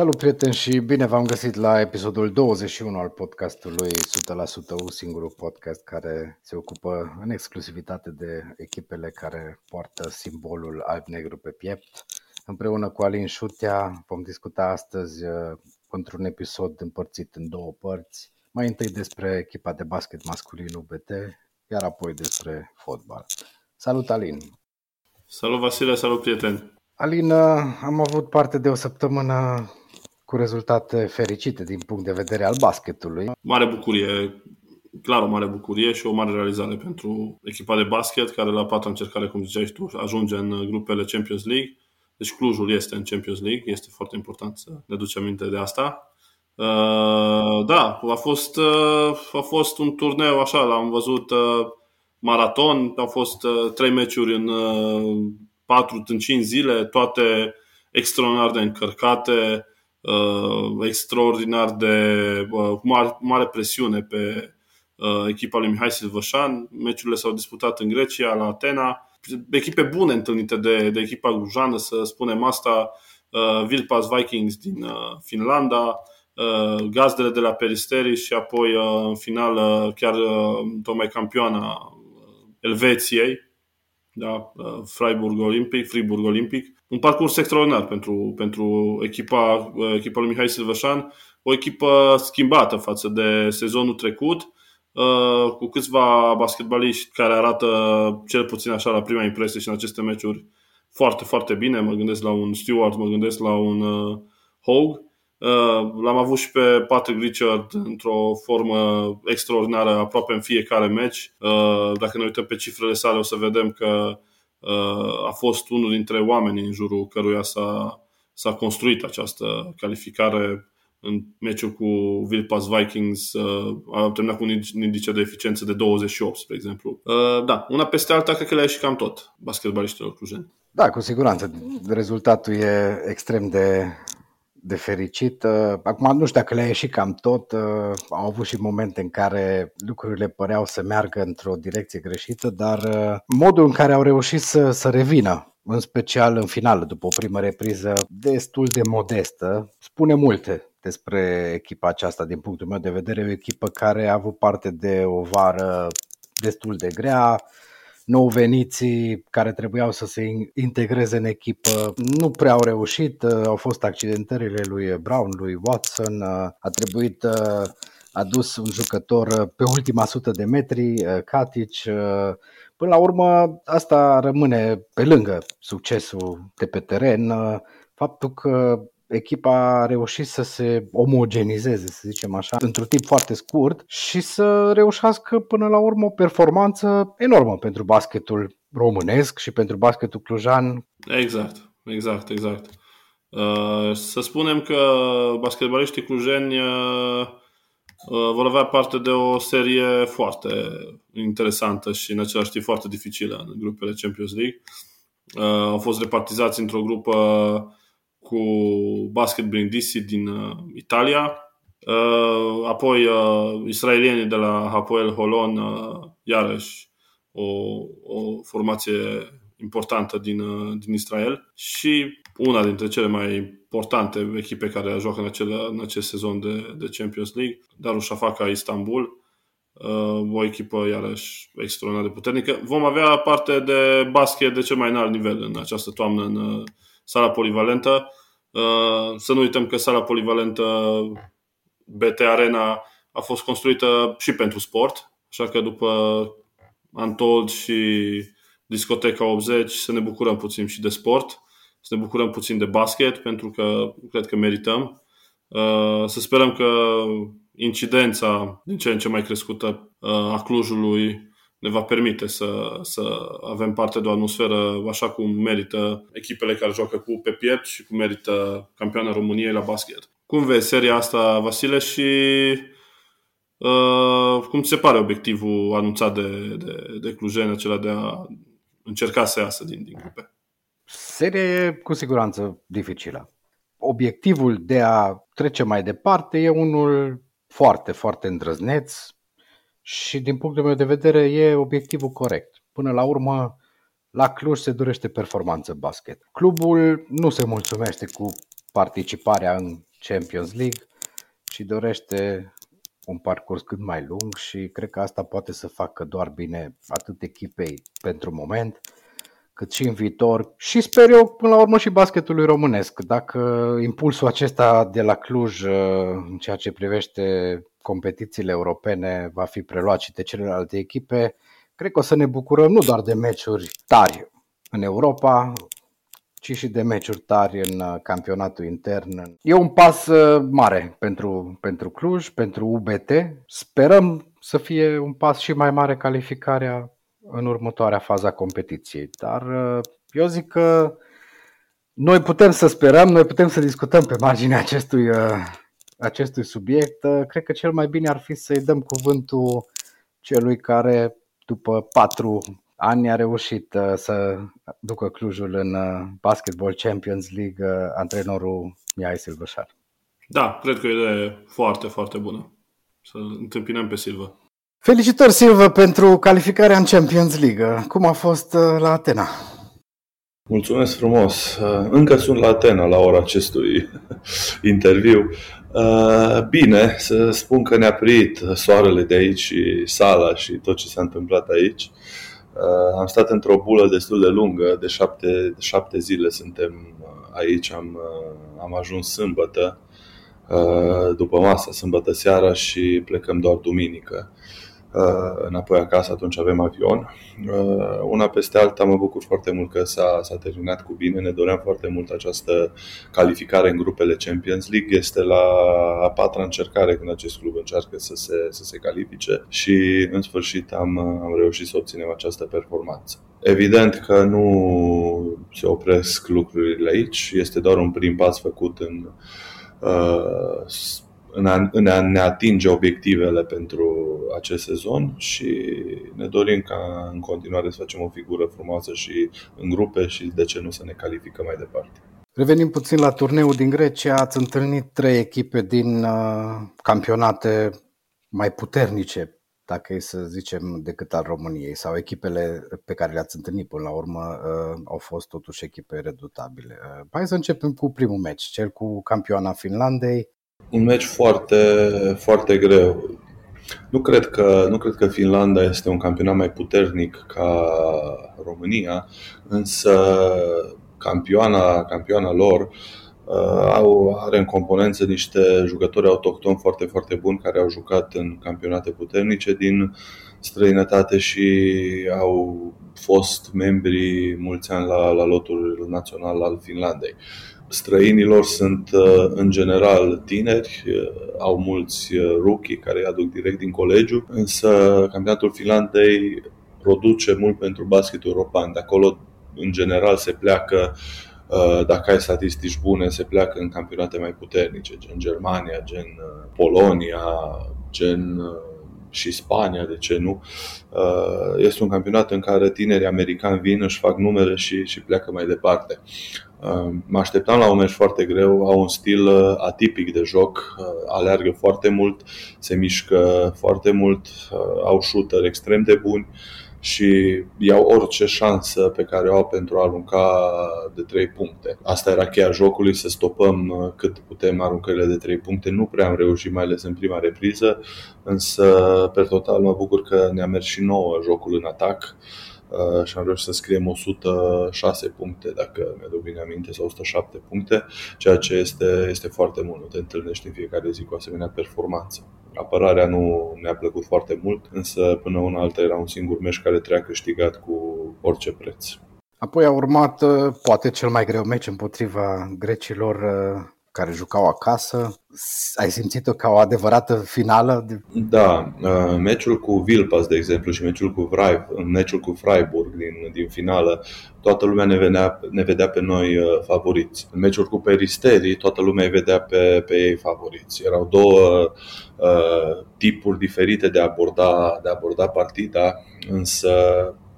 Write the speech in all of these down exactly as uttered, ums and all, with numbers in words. Salut, prieteni, și bine v-am găsit la episodul douăzeci și unu al podcastului o sută la sută U, singurul podcast care se ocupă în exclusivitate de echipele care poartă simbolul alb-negru pe piept. Împreună cu Alin Șutea vom discuta astăzi într-un episod împărțit în două părți. Mai întâi despre echipa de basket masculin U B T, iar apoi despre fotbal. Salut, Alin! Salut, Vasile! Salut, prieteni! Alin, am avut parte de o săptămână cu rezultate fericite din punct de vedere al basketului. Mare bucurie, clar o mare bucurie și o mare realizare pentru echipa de basket, care la patra încercare, cum ziceai tu, ajunge în grupele Champions League. Deci Clujul este în Champions League, este foarte important să ne ducem aminte de asta. Da, a fost, a fost un turneu așa, l-am văzut maraton, au fost trei meciuri în patru din cinci zile, toate extraordinar de încărcate, extraordinar de mare presiune pe echipa lui Mihai Silvășan. Meciurile s-au disputat în Grecia, la Atena. Echipe bune întâlnite de, de echipa grujană, să spunem asta, Vilpas Vikings din Finlanda, gazdele de la Peristeri și apoi în final chiar tocmai campioana Elveției, da, Fribourg Olympic, Fribourg Olympic. Un parcurs extraordinar pentru, pentru echipa, echipa lui Mihai Silvășan, o echipă schimbată față de sezonul trecut, cu câțiva basketbaliști care arată, cel puțin așa la prima impresie și în aceste meciuri, foarte, foarte bine. Mă gândesc la un Stewart, mă gândesc la un Hogue. L-am avut și pe Patrick Richard într-o formă extraordinară aproape în fiecare meci. Dacă ne uităm pe cifrele sale, o să vedem că a fost unul dintre oamenii în jurul căruia s-a, s-a construit această calificare. În meciul cu Vilpas Vikings a terminat cu un indice de eficiență de douăzeci și opt, spre exemplu. Da, una peste alta, cred că le-a ieșit cam tot basketbaliștilor clujeni. Da, cu siguranță. Rezultatul e extrem de... de fericit. Acum nu știu dacă le-a ieșit cam tot, au avut și momente în care lucrurile păreau să meargă într-o direcție greșită, dar modul în care au reușit să, să revină, în special în finală, după o primă repriză destul de modestă, spune multe despre echipa aceasta. Din punctul meu de vedere, o echipă care a avut parte de o vară destul de grea, nou veniții care trebuiau să se integreze în echipă nu prea au reușit, au fost accidentările lui Brown, lui Watson, a trebuit adus un jucător pe ultima sută de metri, Katić. Până la urmă, asta rămâne pe lângă succesul de pe teren, faptul că echipa a reușit să se omogenizeze, să zicem așa, într-un timp foarte scurt și să reușească până la urmă o performanță enormă pentru basketul românesc și pentru basketul clujan. Exact, exact, exact. Să spunem că basketbaliștii clujeni vor avea parte de o serie foarte interesantă și în același timp foarte dificilă în grupele Champions League. Au fost repartizați într-o grupă cu Basket Brindisi din uh, Italia, uh, apoi uh, israelienii de la Hapoel Holon, uh, iarăși o, o formație importantă din, uh, din Israel și una dintre cele mai importante echipe care joacă în, acele, în acest sezon de, de Champions League, Darüşşafaka Istanbul, uh, o echipă iarăși extraordinar de puternică. Vom avea parte de basket de cel mai înalt nivel în această toamnă în uh, sala polivalentă. Să nu uităm că sala polivalentă B T Arena a fost construită și pentru sport, așa că după Untold și Discoteca optzeci să ne bucurăm puțin și de sport, să ne bucurăm puțin de basket, pentru că cred că merităm. Să sperăm că incidența din ce în ce mai crescută a Clujului ne va permite să, să avem parte de o atmosferă așa cum merită echipele care joacă cu pe piept și cum merită campioana României la basket. Cum vezi seria asta, Vasile, și uh, cum ți se pare obiectivul anunțat de, de, de clujeni, acela de a încerca să iasă din, din grupe? Seria e cu siguranță dificilă. Obiectivul de a trece mai departe e unul foarte, foarte îndrăzneț. Și din punctul meu de vedere e obiectivul corect. Până la urmă, la Cluj se dorește performanță basket. Clubul nu se mulțumește cu participarea în Champions League și dorește un parcurs cât mai lung și cred că asta poate să facă doar bine atât echipei pentru moment, cât și în viitor și sper eu până la urmă și basketului românesc. Dacă impulsul acesta de la Cluj în ceea ce privește competițiile europene va fi preluat și de celelalte echipe, cred că o să ne bucurăm nu doar de meciuri tari în Europa, ci și de meciuri tari în campionatul intern. E un pas mare pentru, pentru Cluj, pentru U B T. Sperăm să fie un pas și mai mare calificarea în următoarea fază a competiției. Dar eu zic că noi putem să sperăm, noi putem să discutăm pe marginea acestui, acestui subiect. Cred că cel mai bine ar fi să-i dăm cuvântul celui care după patru ani a reușit uh, să ducă Clujul în uh, Basketball Champions League, uh, antrenorul Mihai Silvășan. Da, cred că e o idee foarte, foarte bună. Să-l întâmpinăm pe Silvă. Felicitări, Silvă, pentru calificarea în Champions League. Cum a fost uh, la Atena? Mulțumesc frumos. Uh, încă sunt la Atena la ora acestui interviu. Uh, bine, să spun că ne-a prit soarele de aici și sala și tot ce s-a întâmplat aici. Uh, am stat într-o bulă destul de lungă, de șapte, de șapte zile suntem aici, am, uh, am ajuns sâmbătă, uh, după masă, sâmbătă seara și plecăm doar duminică uh, înapoi acasă, atunci avem avion. Uh, una peste alta mă bucur foarte mult că s-a, s-a terminat cu bine, ne doream foarte mult această calificare în grupele Champions League, este la a patra încercare când acest club încearcă să se, să se califice și în sfârșit am, am reușit să obținem această performanță. Evident că nu se opresc lucrurile aici, este doar un prim pas făcut în... Uh, În a, în a ne atinge obiectivele pentru acest sezon și ne dorim ca în continuare să facem o figură frumoasă și în grupe și de ce nu să ne calificăm mai departe. Revenim puțin la turneul din Grecia. Ați întâlnit trei echipe din uh, campionate mai puternice, dacă e să zicem, decât al României, sau echipele pe care le-ați întâlnit până la urmă uh, au fost totuși echipe redutabile. Uh, hai să începem cu primul meci, cel cu campioana Finlandei. Un meci foarte, foarte greu. Nu cred că, nu cred că Finlanda este un campionat mai puternic ca România, însă campioana, campioana lor au, are în componență niște jucători autohtoni foarte, foarte buni care au jucat în campionate puternice din străinătate și au fost membri mulți ani la, la lotul național al Finlandei. Străinilor sunt în general tineri, au mulți rookie care îi aduc direct din colegiu, însă campionatul Finlandei produce mult pentru basketul european. De acolo în general se pleacă, dacă ai statistici bune, se pleacă în campionate mai puternice, gen Germania, gen Polonia, gen și Spania, de ce nu? Este un campionat în care tinerii americani vin, își fac numere și, și pleacă mai departe. Mă așteptam la un meci foarte greu, au un stil atipic de joc, aleargă foarte mult, se mișcă foarte mult, au shooteri extrem de buni și iau orice șansă pe care o au pentru a arunca de trei puncte. Asta era cheia jocului, să stopăm cât putem aruncările de trei puncte. Nu prea am reușit, mai ales în prima repriză, însă pe total mă bucur că ne-a mers și nouă jocul în atac și am reușit să scriem o sută șase puncte, dacă mi-aduc bine aminte, sau o sută șapte puncte, ceea ce este, este foarte mult. Nu te întâlnești în fiecare zi cu asemenea performanță. Apărarea nu mi-a plăcut foarte mult, însă până una alta era un singur meci care trebuia câștigat cu orice preț. Apoi a urmat poate cel mai greu meci împotriva grecilor care jucau acasă. Ai simțit-o ca o adevărată finală? Da, meciul cu Vilpas, de exemplu, și meciul cu, Vraiv, meciul cu Freiburg din, din finală, toată lumea ne vedea, ne vedea pe noi favoriți. În meciul cu Peristeri, toată lumea îi vedea pe, pe ei favoriți. Erau două uh, tipuri diferite de a aborda, de a aborda partida, însă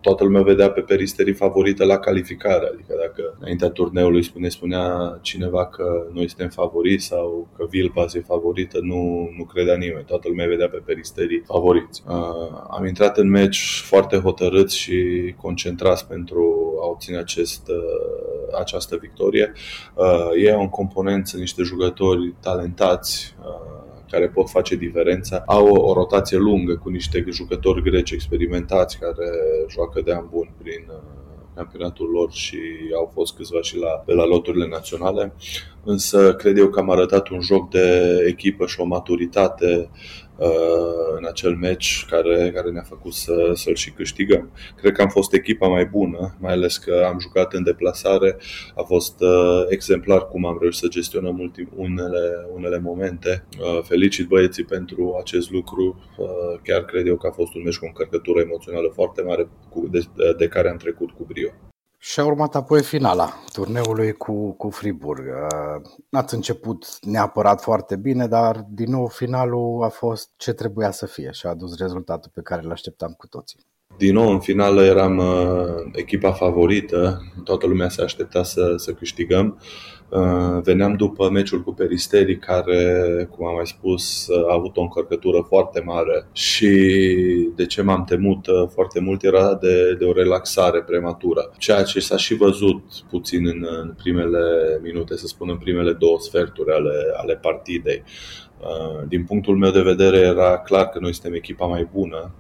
toată lumea vedea pe Peristeri favorită la calificare. Adică dacă înaintea turneului spune, spunea cineva că noi suntem favoriți sau că Vilpas e favorită, nu, nu credea nimeni. Toată lumea vedea pe Peristeri favoriți. Uh, am intrat în meci foarte hotărâți și concentrați pentru a obține acest, uh, această victorie. Uh, ei au în componență niște jucători talentați, uh, care pot face diferența. Au o rotație lungă cu niște jucători greci experimentați care joacă de ani buni prin campionatul lor și au fost câțiva și la, la loturile naționale. Însă cred eu că am arătat un joc de echipă și o maturitate uh, în acel meci care, care ne-a făcut să, să-l și câștigăm. Cred că am fost echipa mai bună, mai ales că am jucat în deplasare. A fost uh, exemplar cum am reușit să gestionăm ultim, unele, unele momente. Uh, felicit băieții pentru acest lucru. Uh, chiar cred eu că a fost un meci cu o încărcătură emoțională foarte mare cu, de, de care am trecut cu brio. Și a urmat apoi finala turneului cu, cu Fribourg. N-ați început neapărat foarte bine, dar din nou finalul a fost ce trebuia să fie și a adus rezultatul pe care l-așteptam cu toții. Din nou, în finală eram echipa favorită, toată lumea se aștepta să, să câștigăm. Veneam după meciul cu Peristeri, care, cum am mai spus, a avut o încărcătură foarte mare și de ce m-am temut foarte mult era de, de o relaxare prematură, ceea ce s-a și văzut puțin în, în primele minute, să spun în primele două sferturi ale, ale partidei. Din punctul meu de vedere era clar că noi suntem echipa mai bună.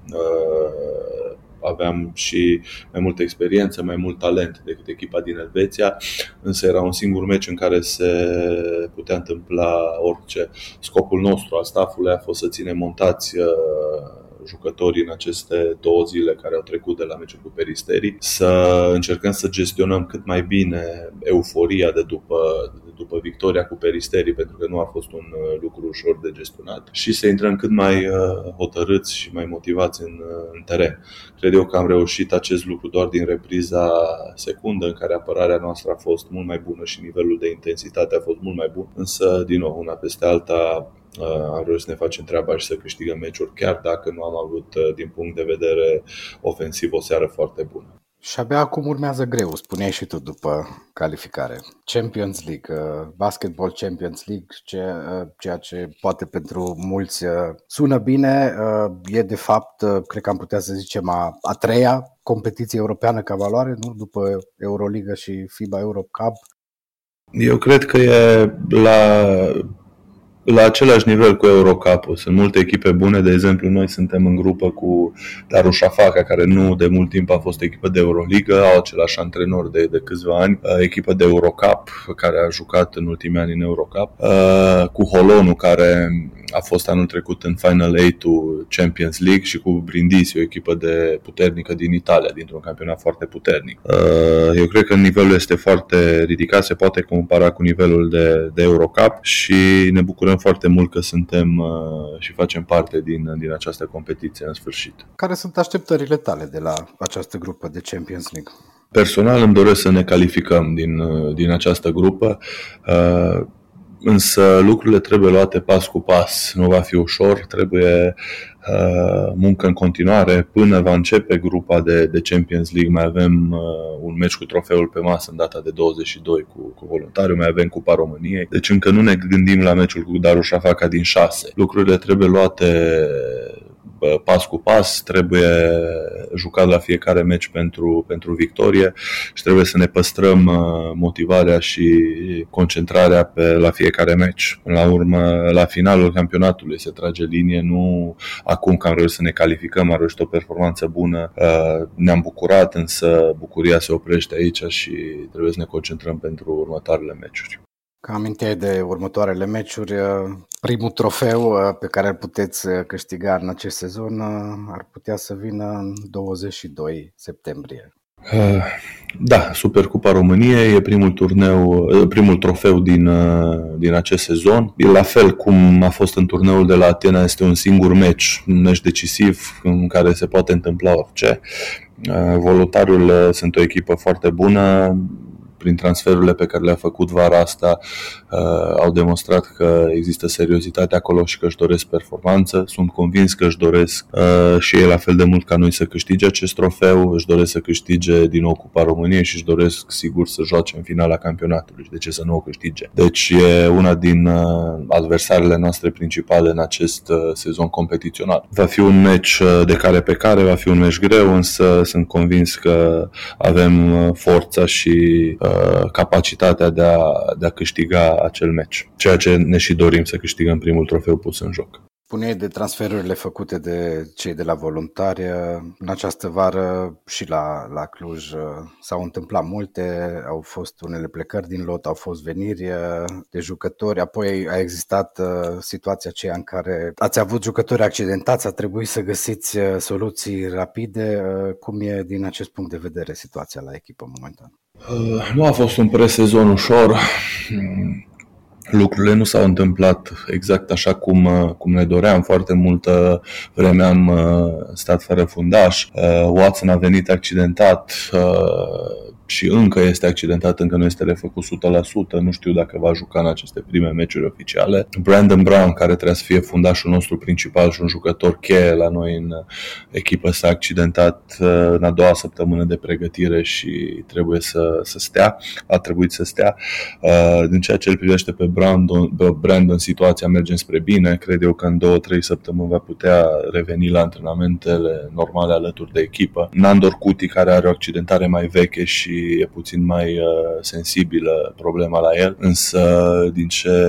Aveam și mai multă experiență, mai mult talent decât echipa din Elveția, însă era un singur meci în care se putea întâmpla orice. Scopul nostru al staffului a fost să ținem montați jucătorii în aceste două zile care au trecut de la meciul cu Peristeri, să încercăm să gestionăm cât mai bine euforia de după, de după victoria cu Peristeri, pentru că nu a fost un lucru ușor de gestionat, și să intrăm cât mai hotărâți și mai motivați în, în teren. Cred eu că am reușit acest lucru doar din repriza secundă, în care apărarea noastră a fost mult mai bună și nivelul de intensitate a fost mult mai bun, însă din nou, una peste alta, am reușit să ne facem treaba și să câștigăm meciuri, chiar dacă nu am avut din punct de vedere ofensiv o seară foarte bună. Și abia acum urmează greu, spuneai și tu după calificare. Champions League, Basketball Champions League, ceea ce poate pentru mulți sună bine, e de fapt, cred că am putea să zicem, a, a treia competiție europeană ca valoare, nu? După Euroliga și FIBA EuroCup. Eu cred că e la... la același nivel cu EuroCup-ul. Sunt multe echipe bune, de exemplu noi suntem în grupă cu Darüşşafaka, care nu de mult timp a fost echipă de Euroliga, au același antrenor de, de câțiva ani, echipă de EuroCup, care a jucat în ultimii ani în EuroCup, cu Holonu, care a fost anul trecut în Final opt-ul Champions League, și cu Brindisi, o echipă de puternică din Italia, dintr-un campionat foarte puternic. Eu cred că nivelul este foarte ridicat, se poate compara cu nivelul de, de EuroCup și ne bucurăm foarte mult că suntem și facem parte din, din această competiție în sfârșit. Care sunt așteptările tale de la această grupă de Champions League? Personal îmi doresc să ne calificăm din, din această grupă, însă lucrurile trebuie luate pas cu pas. Nu va fi ușor, trebuie muncă în continuare. Până va începe grupa de, de Champions League mai avem uh, un meci cu trofeul pe masă în data de douăzeci și doi cu, cu Voluntari, mai avem Cupa României, deci încă nu ne gândim la meciul cu Darüşşafaka din șase. Lucrurile trebuie luate uh, pas cu pas, trebuie jucat la fiecare meci pentru, pentru victorie și trebuie să ne păstrăm uh, motivarea și concentrarea pe, la fiecare meci. Până la urmă, la finalul campionatului se trage linie, nu acum că am reușit să ne calificăm, am reușit o performanță bună, ne-am bucurat, însă bucuria se oprește aici și trebuie să ne concentrăm pentru următoarele meciuri. Ca aminteai de următoarele meciuri, primul trofeu pe care îl puteți câștiga în acest sezon ar putea să vină în douăzeci și doi septembrie. Da, Super Cupa României e primul turneu, primul trofeu din, din acest sezon. La fel cum a fost în turneul de la Atena, este un singur meci, un meci decisiv în care se poate întâmpla orice. Voluntarul sunt o echipă foarte bună, prin transferurile pe care le-a făcut vara asta, au demonstrat că există seriozitate acolo și că își doresc performanță. Sunt convins că își doresc și ei la fel de mult ca noi să câștige acest trofeu, își doresc să câștige din nou Cupa României și își doresc sigur să joace în finala campionatului. De ce să nu o câștige? Deci e una din adversarele noastre principale în acest sezon competițional. Va fi un meci de care pe care, va fi un meci greu, însă sunt convins că avem forța și uh, capacitatea de a, de a câștiga acel meci, ceea ce ne și dorim, să câștigăm primul trofeu pus în joc. Puneai de transferurile făcute de cei de la Voluntari în această vară și la, la Cluj s-au întâmplat multe, au fost unele plecări din lot, au fost veniri de jucători, apoi a existat situația aceea în care ați avut jucători accidentați, a trebuit să găsiți soluții rapide. Cum e din acest punct de vedere situația la echipă momentan? Nu a fost un presezon ușor. Lucrurile nu s-au întâmplat exact așa cum, cum ne doream. Foarte multă vreme am stat fără fundaș. Watson a venit accidentat și încă este accidentat, încă nu este refăcut o sută la sută, nu știu dacă va juca în aceste prime meciuri oficiale. Brandon Brown, care trebuie să fie fundașul nostru principal și un jucător cheie la noi în echipă, s-a accidentat în a doua săptămână de pregătire și trebuie să, să stea, a trebuit să stea. Din ceea ce îl privește pe Brandon, Brandon, situația merge spre bine, cred eu că în două-trei săptămâni va putea reveni la antrenamentele normale alături de echipă. Nandor Cuti, care are o accidentare mai veche și e puțin mai uh, sensibilă problema la el, însă din ce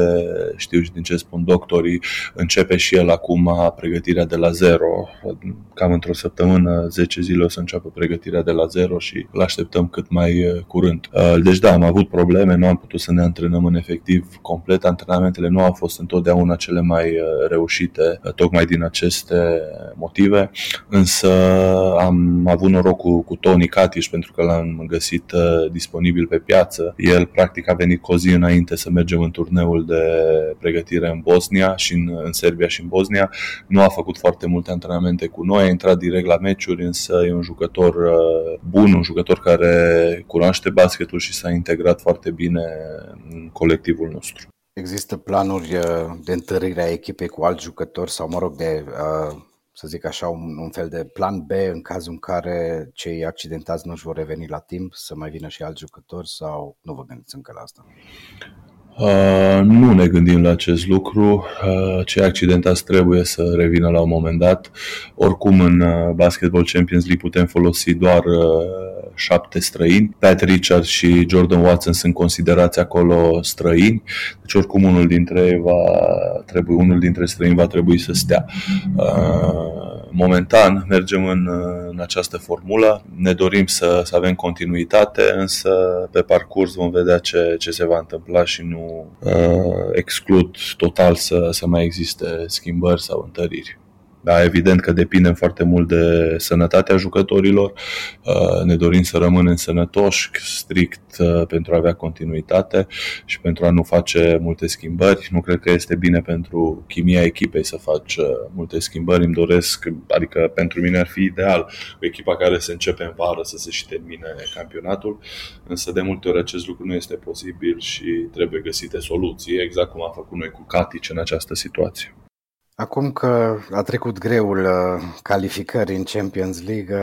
știu și din ce spun doctorii, începe și el acum pregătirea de la zero. Cam într-o săptămână, zece zile o să înceapă pregătirea de la zero și îl așteptăm cât mai curând. Uh, deci da, am avut probleme, nu am putut să ne antrenăm în efectiv complet, antrenamentele nu au fost întotdeauna cele mai reușite, tocmai din aceste motive, însă am avut noroc cu, cu Toni Katić, pentru că l-am găsit disponibil pe piață. El practic a venit cu o zi înainte să mergem în turneul de pregătire în Bosnia și în, în Serbia și în Bosnia. Nu a făcut foarte multe antrenamente cu noi, a intrat direct la meciuri, însă e un jucător bun, un jucător care cunoaște basketul și s-a integrat foarte bine în colectivul nostru. Există planuri de întărire a echipei cu alți jucători sau, mă rog, de... Uh... să zic așa, un, un fel de plan B în cazul în care cei accidentați nu-și vor reveni la timp, să mai vină și alți jucători, sau nu vă gândiți încă la asta? Uh, nu ne gândim la acest lucru. Uh, cei accidentați trebuie să revină la un moment dat. Oricum, în uh, Basketball Champions League putem folosi doar uh, șapte străini. Pat Richard și Jordan Watson sunt considerați acolo străini. Deci oricum unul dintre ei va trebui, unul dintre străini va trebui să stea. Uh, momentan mergem în, în această formulă. Ne dorim să, să avem continuitate, însă pe parcurs vom vedea ce, ce se va întâmpla și nu Uh, exclud total să, să mai existe schimbări sau întăriri. Da, evident că depindem foarte mult de sănătatea jucătorilor. Uh, ne dorim să rămânem sănătoși strict uh, pentru a avea continuitate și pentru a nu face multe schimbări. Nu cred că este bine pentru chimia echipei să faci uh, multe schimbări. Îmi doresc, adică pentru mine ar fi ideal o echipă care se începe în vară să se și termine campionatul, însă de multe ori acest lucru nu este posibil și trebuie găsite soluții, exact cum am făcut noi cu Katić în această situație. Acum că a trecut greul calificării în Champions League,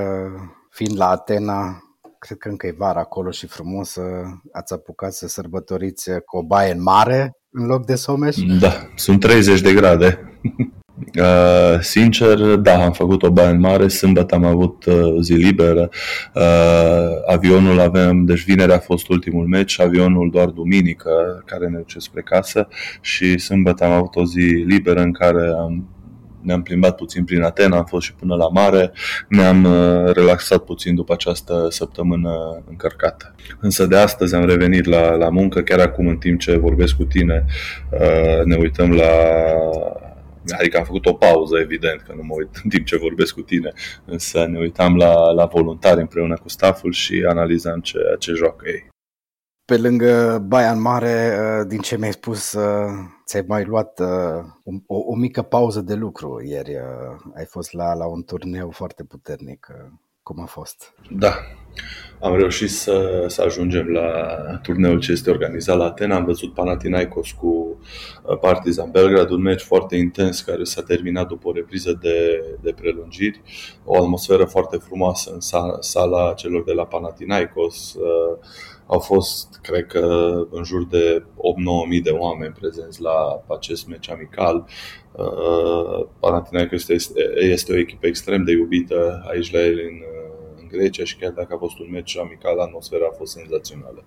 fiind la Atena, cred că încă e vara acolo și frumos, ați apucat să sărbătoriți cu o baie în mare în loc de someș? Da, sunt treizeci de grade. Uh, sincer, da, am făcut o baie în mare. Sâmbătă am avut uh, zi liberă. uh, Avionul aveam, deci vineri a fost ultimul meci, avionul doar duminică, care ne duce spre casă, și sâmbătă am avut o zi liberă în care am, ne-am plimbat puțin prin Atena, am fost și până la mare, ne-am uh, relaxat puțin după această săptămână încărcată. Însă de astăzi am revenit la, la muncă. Chiar acum, în timp ce vorbesc cu tine, uh, ne uităm la... Adică am făcut o pauză, evident, că nu mă uit în timp ce vorbesc cu tine, însă ne uitam la, la Voluntari împreună cu stafful și analizam ce, ce joacă ei. Pe lângă baia în mare, din ce mi-ai spus, ți-ai mai luat o, o mică pauză de lucru ieri. Ai fost la, la un turneu foarte puternic cum a fost. Da, am reușit să, să ajungem la turneul ce este organizat la Atena. Am văzut Panathinaikos cu Partizan Belgrad, un meci foarte intens care s-a terminat după o repriză de, de prelungiri. O atmosferă foarte frumoasă în sala celor de la Panathinaikos. Au fost, cred că, în jur de opt-nouă mii de oameni prezenți la acest meci amical. Panathinaikos este, este o echipă extrem de iubită aici la el în Grecia și chiar dacă a fost un meci amical, atmosfera a fost senzațională.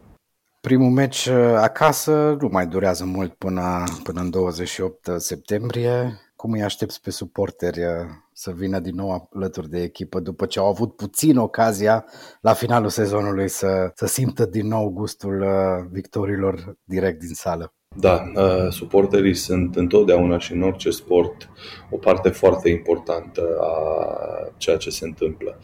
Primul meci acasă nu mai durează mult până, până în douăzeci și opt septembrie. Cum îi aștepți pe suporteri să vină din nou alături de echipă după ce au avut puțin ocazia la finalul sezonului să, să simtă din nou gustul victoriilor direct din sală? Da, suporterii sunt întotdeauna și în orice sport o parte foarte importantă a ceea ce se întâmplă.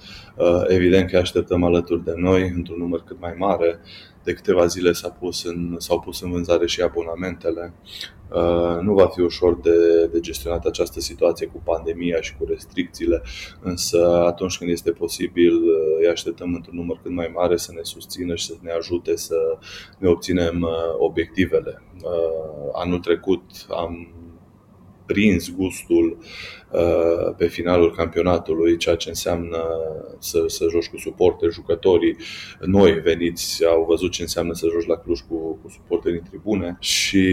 Evident că așteptăm alături de noi într-un număr cât mai mare. De câteva zile s-a pus în, s-au pus în vânzare și abonamentele. Nu va fi ușor de, de gestionat această situație cu pandemia și cu restricțiile, însă atunci când este posibil îi așteptăm într-un număr cât mai mare să ne susțină și să ne ajute să ne obținem obiectivele. Anul trecut am prins gustul uh, pe finalul campionatului, ceea ce înseamnă să, să joci cu suporteri, jucătorii noi veniți au văzut ce înseamnă să joci la Cluj cu, cu suporteri în tribune și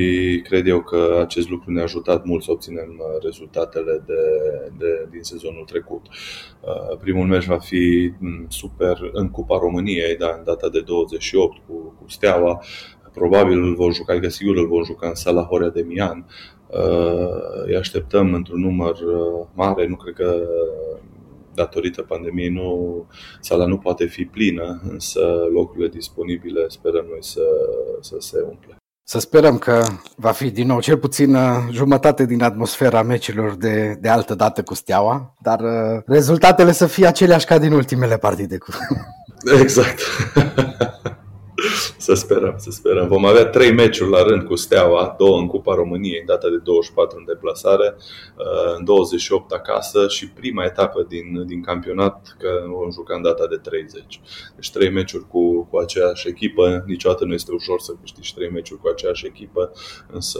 cred eu că acest lucru ne-a ajutat mult să obținem rezultatele de, de, din sezonul trecut. Uh, primul meci va fi super în Cupa României, da, în data de douăzeci și opt cu, cu Steaua. Probabil îl vom juca, că sigur îl vom juca în sala Horea de Mian. Îi așteptăm într-un număr mare, nu cred că datorită pandemiei nu, sala nu poate fi plină, însă locurile disponibile sperăm noi să, să se umple. Să sperăm că va fi din nou cel puțin jumătate din atmosfera meciilor de, de altă dată cu Steaua, dar rezultatele să fie aceleași ca din ultimele partide. Cu... Exact! Să sperăm, să sperăm. Vom avea trei meciuri la rând cu Steaua, două în Cupa României, în data de douăzeci și patru în deplasare, în douăzeci și opt acasă și prima etapă din, din campionat, că vom juca în data de treizeci. Deci trei meciuri cu, cu aceeași echipă, niciodată nu este ușor să câștigi trei meciuri cu aceeași echipă, însă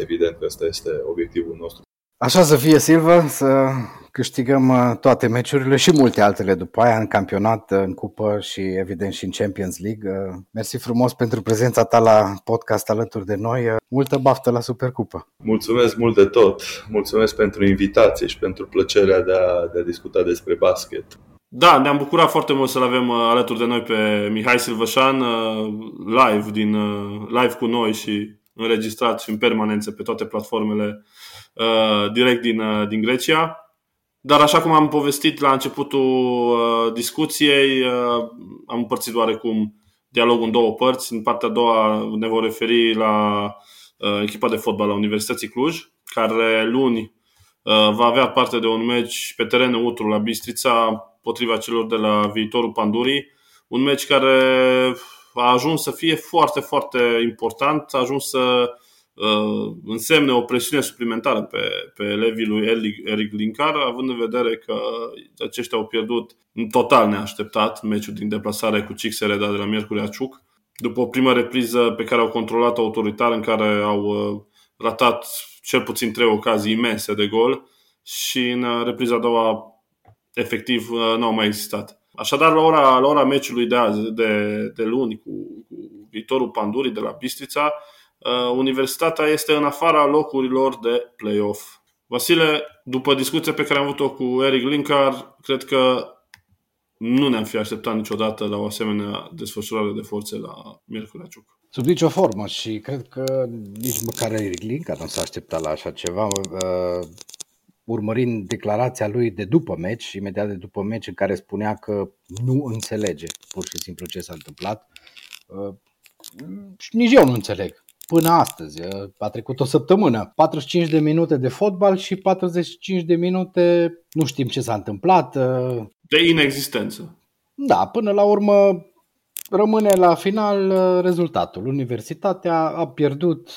evident că ăsta este obiectivul nostru. Așa să fie, Silva, să câștigăm toate meciurile și multe altele după aia în campionat, în cupă și evident și în Champions League. Mersi frumos pentru prezența ta la podcast alături de noi. Multă baftă la Super Cupă! Mulțumesc mult de tot! Mulțumesc pentru invitație și pentru plăcerea de a, de a discuta despre basket. Da, ne-am bucurat foarte mult să-l avem alături de noi pe Mihai Silvășan live, din, live cu noi și înregistrat și în permanență pe toate platformele direct din, din Grecia. Dar așa cum am povestit la începutul discuției, am împărțit oarecum dialogul în două părți. În partea a doua ne vom referi la echipa de fotbal a Universității Cluj, care luni va avea parte de un meci pe teren neutru la Bistrița potriva celor de la Viitorul Pandurii. Un meci care a ajuns să fie foarte, foarte important, a ajuns să însemne o presiune suplimentară pe, pe elevii lui Eric Lincar, având în vedere că aceștia au pierdut în total neașteptat meciul din deplasare cu Cixereda de la Miercurea Ciuc, după o primă repriză pe care au controlat-o autoritar, în care au ratat cel puțin trei ocazii imense de gol și în repriza a doua efectiv nu au mai existat. Așadar, la ora, la ora meciului de azi, de, de luni, cu, cu Viitorul Pandurii de la Bistrița, Universitatea este în afara locurilor de play-off. Vasile, după discuția pe care am avut-o cu Eric Lincar, cred că nu ne-am fi așteptat niciodată la o asemenea desfășurare de forțe la Miercurea Ciuc. Sub nicio formă și cred că nici măcar Eric Lincar nu s-a așteptat la așa ceva. Urmărind declarația lui de după meci, imediat de după meci, în care spunea că nu înțelege pur și simplu ce s-a întâmplat. Și nici eu nu înțeleg. Până astăzi, a trecut o săptămână, patruzeci și cinci de minute de fotbal și patruzeci și cinci de minute, nu știm ce s-a întâmplat. De inexistență. Da, până la urmă rămâne la final rezultatul. Universitatea a pierdut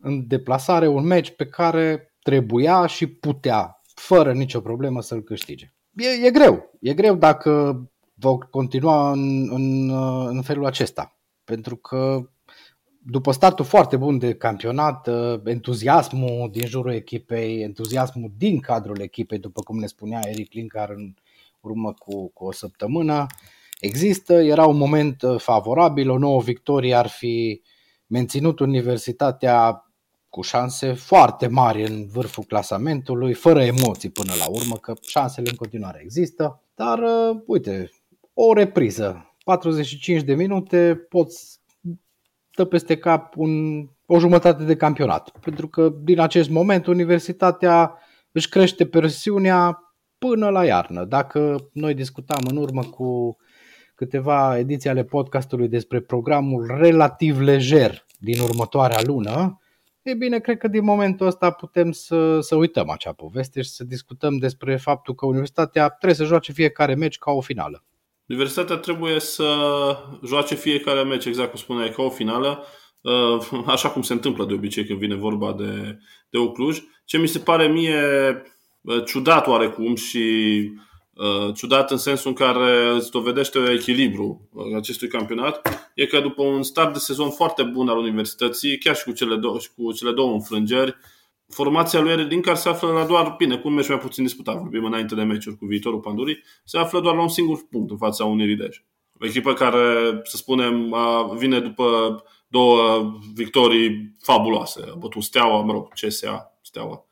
în deplasare un meci pe care trebuia și putea, fără nicio problemă, să-l câștige. e, e greu. E greu dacă vor continua în, în, în felul acesta. Pentru că după startul foarte bun de campionat, entuziasmul din jurul echipei, entuziasmul din cadrul echipei, după cum ne spunea Eric Lincar în urmă cu, cu o săptămână, există, era un moment favorabil, o nouă victorie ar fi menținut Universitatea cu șanse foarte mari în vârful clasamentului, fără emoții până la urmă, că șansele în continuare există, dar uite, o repriză, patruzeci și cinci de minute, poți dă peste cap un, o jumătate de campionat, pentru că din acest moment Universitatea își crește presiunea până la iarnă. Dacă noi discutam în urmă cu câteva ediții ale podcastului despre programul relativ lejer din următoarea lună, e bine, cred că din momentul ăsta putem să, să uităm acea poveste și să discutăm despre faptul că Universitatea trebuie să joace fiecare meci ca o finală. Universitatea trebuie să joace fiecare meci, exact cum spuneai, ca o finală, așa cum se întâmplă de obicei când vine vorba de, de Cluj. Ce mi se pare mie ciudat oarecum și ciudat în sensul în care îți dovedește echilibru acestui campionat, e că după un start de sezon foarte bun al Universității, chiar și cu cele două, și cu cele două înfrângeri, formația lui Eric Lincar se află la doar, bine, cu un meci mai puțin disputat, vorbim înainte de meciuri cu Viitorul Pandurii, se află doar la un singur punct în fața Unirii Dej. O echipă care, să spunem, vine după două victorii fabuloase. A bătut Steaua, mă rog, C S A, Steaua,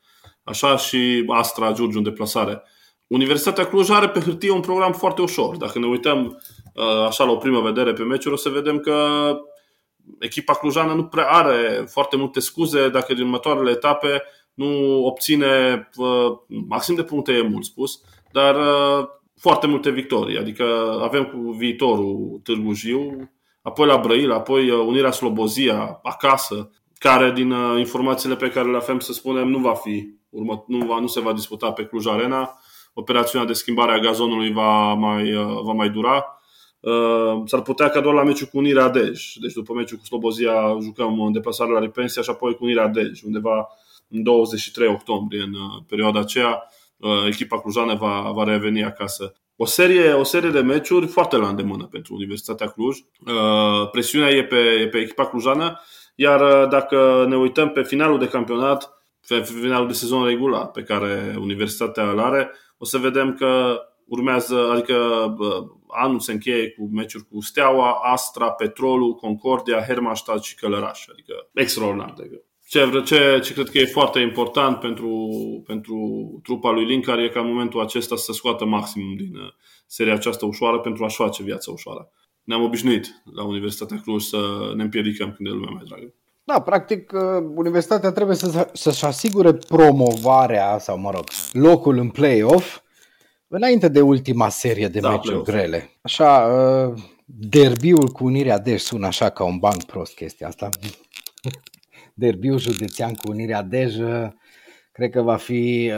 așa, și Astra Giurgiu în deplasare. Universitatea Cluj are pe hârtie un program foarte ușor. Dacă ne uităm așa la o primă vedere pe meciuri, o să vedem că echipa clujană nu prea are foarte multe scuze dacă din următoarele etape nu obține maxim de puncte, e mult spus, dar foarte multe victorii. Adică avem cu Viitorul Târgu Jiu, apoi la Brăila, apoi Unirea Slobozia acasă, care din informațiile pe care le avem, să spunem, nu va fi nu, va, nu se va disputa pe Cluj Arena. Operațiunea de schimbare a gazonului va mai, va mai dura. S-ar putea ca doar la meciul cu Unirea Dej. Deci după meciul cu Slobozia jucăm în deplasare la Ripensia și apoi cu Unirea Dej, undeva în douăzeci și trei octombrie. În perioada aceea echipa clujană va, va reveni acasă. O serie, o serie de meciuri foarte la îndemână pentru Universitatea Cluj. Presiunea e pe, e pe echipa clujană. Iar dacă ne uităm pe finalul de campionat, pe finalul de sezon regular pe care Universitatea îl are, o să vedem că urmează, adică anul se încheie cu meciuri cu Steaua, Astra, Petrolul, Concordia, Hermannstadt și Călăraș. Adică extraordinar de greu. Ce, ce, ce cred că e foarte important pentru, pentru trupa lui Lincar e ca în momentul acesta să scoată maximum din seria aceasta ușoară pentru a-și face viața ușoară. Ne-am obișnuit la Universitatea Cluj să ne împiedicăm când e lumea mai dragă. Da, practic, Universitatea trebuie să, să-și asigure promovarea sau, mă rog, locul în play-off înainte de ultima serie de da, meciuri grele. Așa, derbiul cu Unirea Dej sună așa ca un banc prost chestia asta. Derbiul județean cu Unirea Dej cred că va fi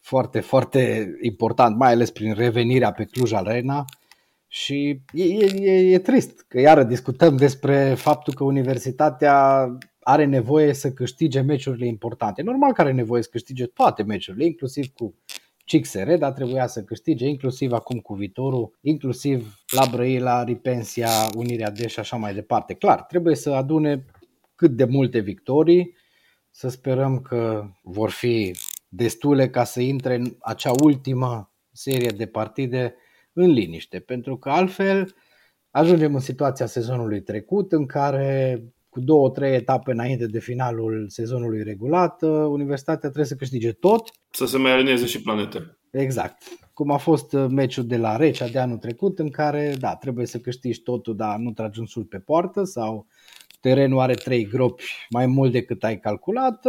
foarte, foarte important, mai ales prin revenirea pe Cluj Arena. Și e, e, e trist că iară discutăm despre faptul că Universitatea are nevoie să câștige meciurile importante. Normal că are nevoie să câștige toate meciurile, inclusiv cu C X R, dar trebuia să câștige inclusiv acum cu Viitorul, inclusiv la Brăila, Ripensia, Unirea Dej și așa mai departe. Clar, trebuie să adune cât de multe victorii, să sperăm că vor fi destule ca să intre în acea ultimă serie de partide în liniște, pentru că altfel ajungem în situația sezonului trecut în care cu două, trei etape înainte de finalul sezonului regulat, Universitatea trebuie să câștige tot. Să se mai alineze și planetele. Exact. Cum a fost meciul de la Recea de anul trecut în care da, trebuie să câștigi totul, dar nu tragi un sud pe poartă sau terenul are trei gropi mai mult decât ai calculat.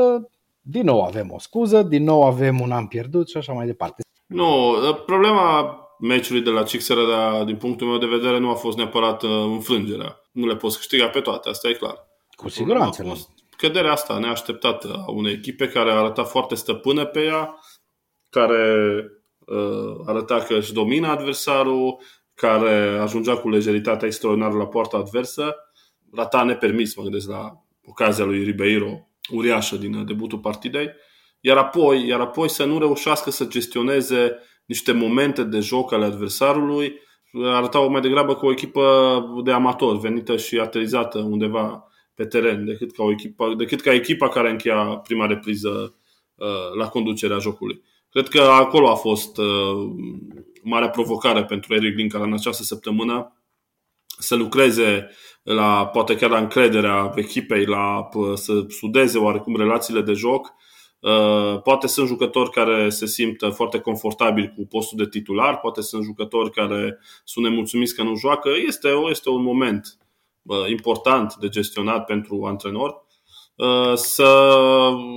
Din nou avem o scuză, din nou avem un an pierdut și așa mai departe. Nu, problema meciului de la C X R, dar din punctul meu de vedere nu a fost neapărat înfrângerea. Nu le poți câștiga pe toate, asta e clar. Cu siguranță. A fost căderea asta neașteptată a unei echipe care arăta foarte stăpână pe ea, care uh, arăta că își domina adversarul, care ajungea cu lejeritate extraordinară la poarta adversă. Rata nepermis, mă gândesc la ocazia lui Ribeiro, uriașă din debutul partidei. Iar apoi, iar apoi să nu reușească să gestioneze niște momente de joc ale adversarului arătau mai degrabă ca o echipă de amatori venită și aterizată undeva pe teren decât ca, o echipă, decât ca echipa care încheia prima repriză uh, la conducerea jocului. Cred că acolo a fost uh, marea provocare pentru Eric Lincar în această săptămână să lucreze la, poate chiar la încrederea echipei, la, să sudeze oarecum relațiile de joc. Poate sunt jucători care se simt foarte confortabili cu postul de titular, poate sunt jucători care sunt nemulțumiți că nu joacă. Este, este un moment important de gestionat pentru antrenor. Să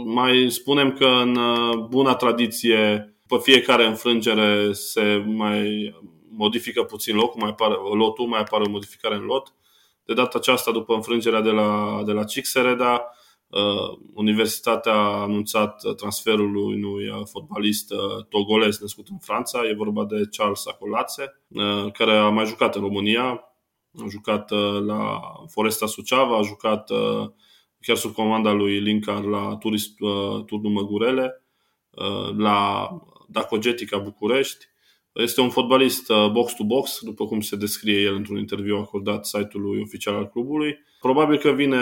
mai spunem că în buna tradiție, după fiecare înfrângere se mai modifică puțin locul, mai apare, lotul, mai apare o modificare în lot. De data aceasta, după înfrângerea de la, de la Cixereda, Universitatea a anunțat transferul unui fotbalist togolez născut în Franța. E vorba de Charles Acolațe, care a mai jucat în România. A jucat la Foresta Suceava, a jucat chiar sub comanda lui Lincar la Turist, Turnul Măgurele, la Dacogetica București. Este un fotbalist box-to-box, după cum se descrie el într-un interviu acordat site-ului oficial al clubului. Probabil că vine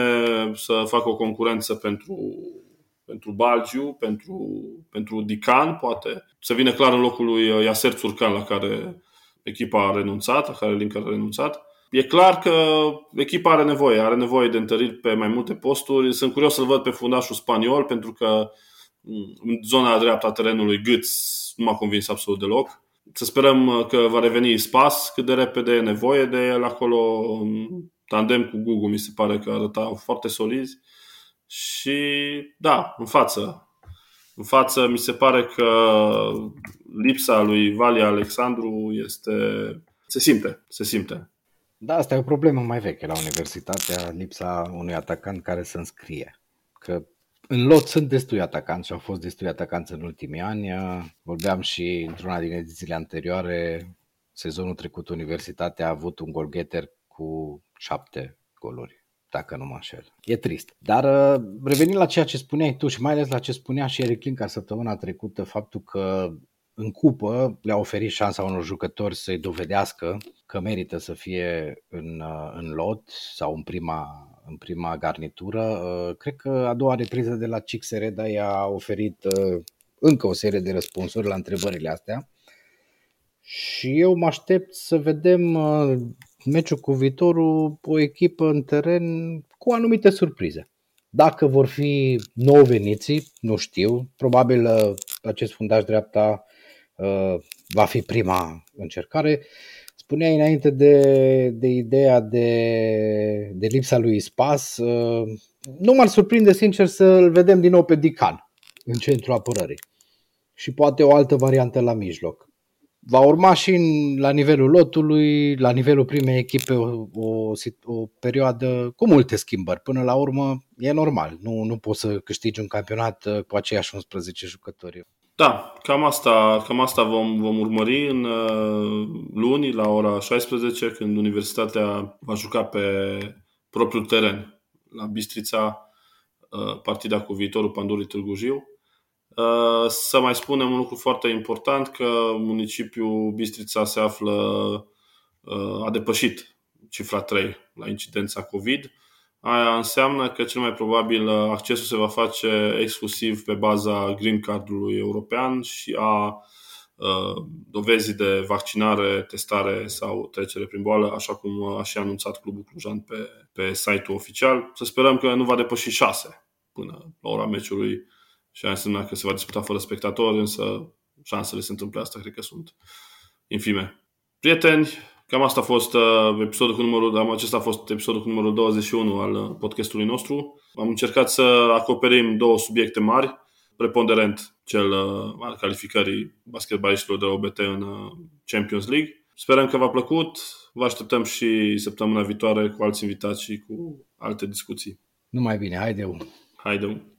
să facă o concurență pentru, pentru Balgiu, pentru, pentru Dican, poate. Să vină clar în locul lui Iaser Țurcan, la care echipa a renunțat, la care Lincar a renunțat. E clar că echipa are nevoie, are nevoie de întăriri pe mai multe posturi. Sunt curios să-l văd pe fundașul spaniol, pentru că în zona dreaptă a terenului Gâț nu m-a convins absolut deloc. Să sperăm că va reveni Spas cât de repede e nevoie de el acolo. Tandem cu Gugu mi se pare că arătau foarte solizi. Și da, în față În față mi se pare că lipsa lui Valia Alexandru este... Se simte, se simte. Da, asta e o problemă mai veche la universitatea, lipsa unui atacant care să înscrie. Că în lot sunt destui atacanți și au fost destui atacanți în ultimii ani. Vorbeam și într-una din edițiile anterioare, sezonul trecut Universitatea a avut un golgeter cu șapte goluri, dacă nu mă înșel. E trist. Dar revenind la ceea ce spuneai tu și mai ales la ce spunea și Eric Lincar săptămâna trecută, faptul că în cupă le-a oferit șansa unor jucători să-i dovedească că merită să fie în, în lot sau în prima... în prima garnitură. Cred că a doua repriză de la Cixereda i-a oferit încă o serie de răspunsuri la întrebările astea și eu mă aștept să vedem meciul cu Viitorul, o echipă în teren cu anumite surprize. Dacă vor fi nou veniții, nu știu, probabil acest fundaș dreapta va fi prima încercare. Spuneai înainte de, de ideea de, de lipsa lui Spas, nu m-ar surprinde sincer să-l vedem din nou pe Dican în centrul apărării și poate o altă variantă la mijloc. Va urma și în, la nivelul lotului, la nivelul primei echipe o, o, o perioadă cu multe schimbări. Până la urmă e normal, nu, nu poți să câștigi un campionat cu aceiași unsprezece jucători. Da, cam asta, cam asta vom, vom urmări în uh, luni la ora șaisprezece, când Universitatea va juca pe propriul teren, la Bistrița, uh, partida cu Viitorul Pandurii Târgu Jiu. Uh, să mai spunem un lucru foarte important, că municipiul Bistrița se află, uh, a depășit cifra trei la incidența COVID. Aia înseamnă că cel mai probabil accesul se va face exclusiv pe baza green card-ului european și a uh, dovezii de vaccinare, testare sau trecere prin boală, așa cum a și anunțat clubul clujan pe, pe site-ul oficial. Să sperăm că nu va depăși șase până la ora meciului și aia înseamnă că se va disputa fără spectatori, însă șansele se întâmplă asta, cred că sunt infime. Prieteni, cam asta a fost episodul cu numărul, acesta a fost episodul cu numărul douăzeci și unu al podcastului nostru. Am încercat să acoperim două subiecte mari, preponderent cel al calificării basketbaliștilor de la U B T în Champions League. Sperăm că v-a plăcut. Vă așteptăm și săptămâna viitoare cu alți invitați și cu alte discuții. Numai bine, haideu! Haideu!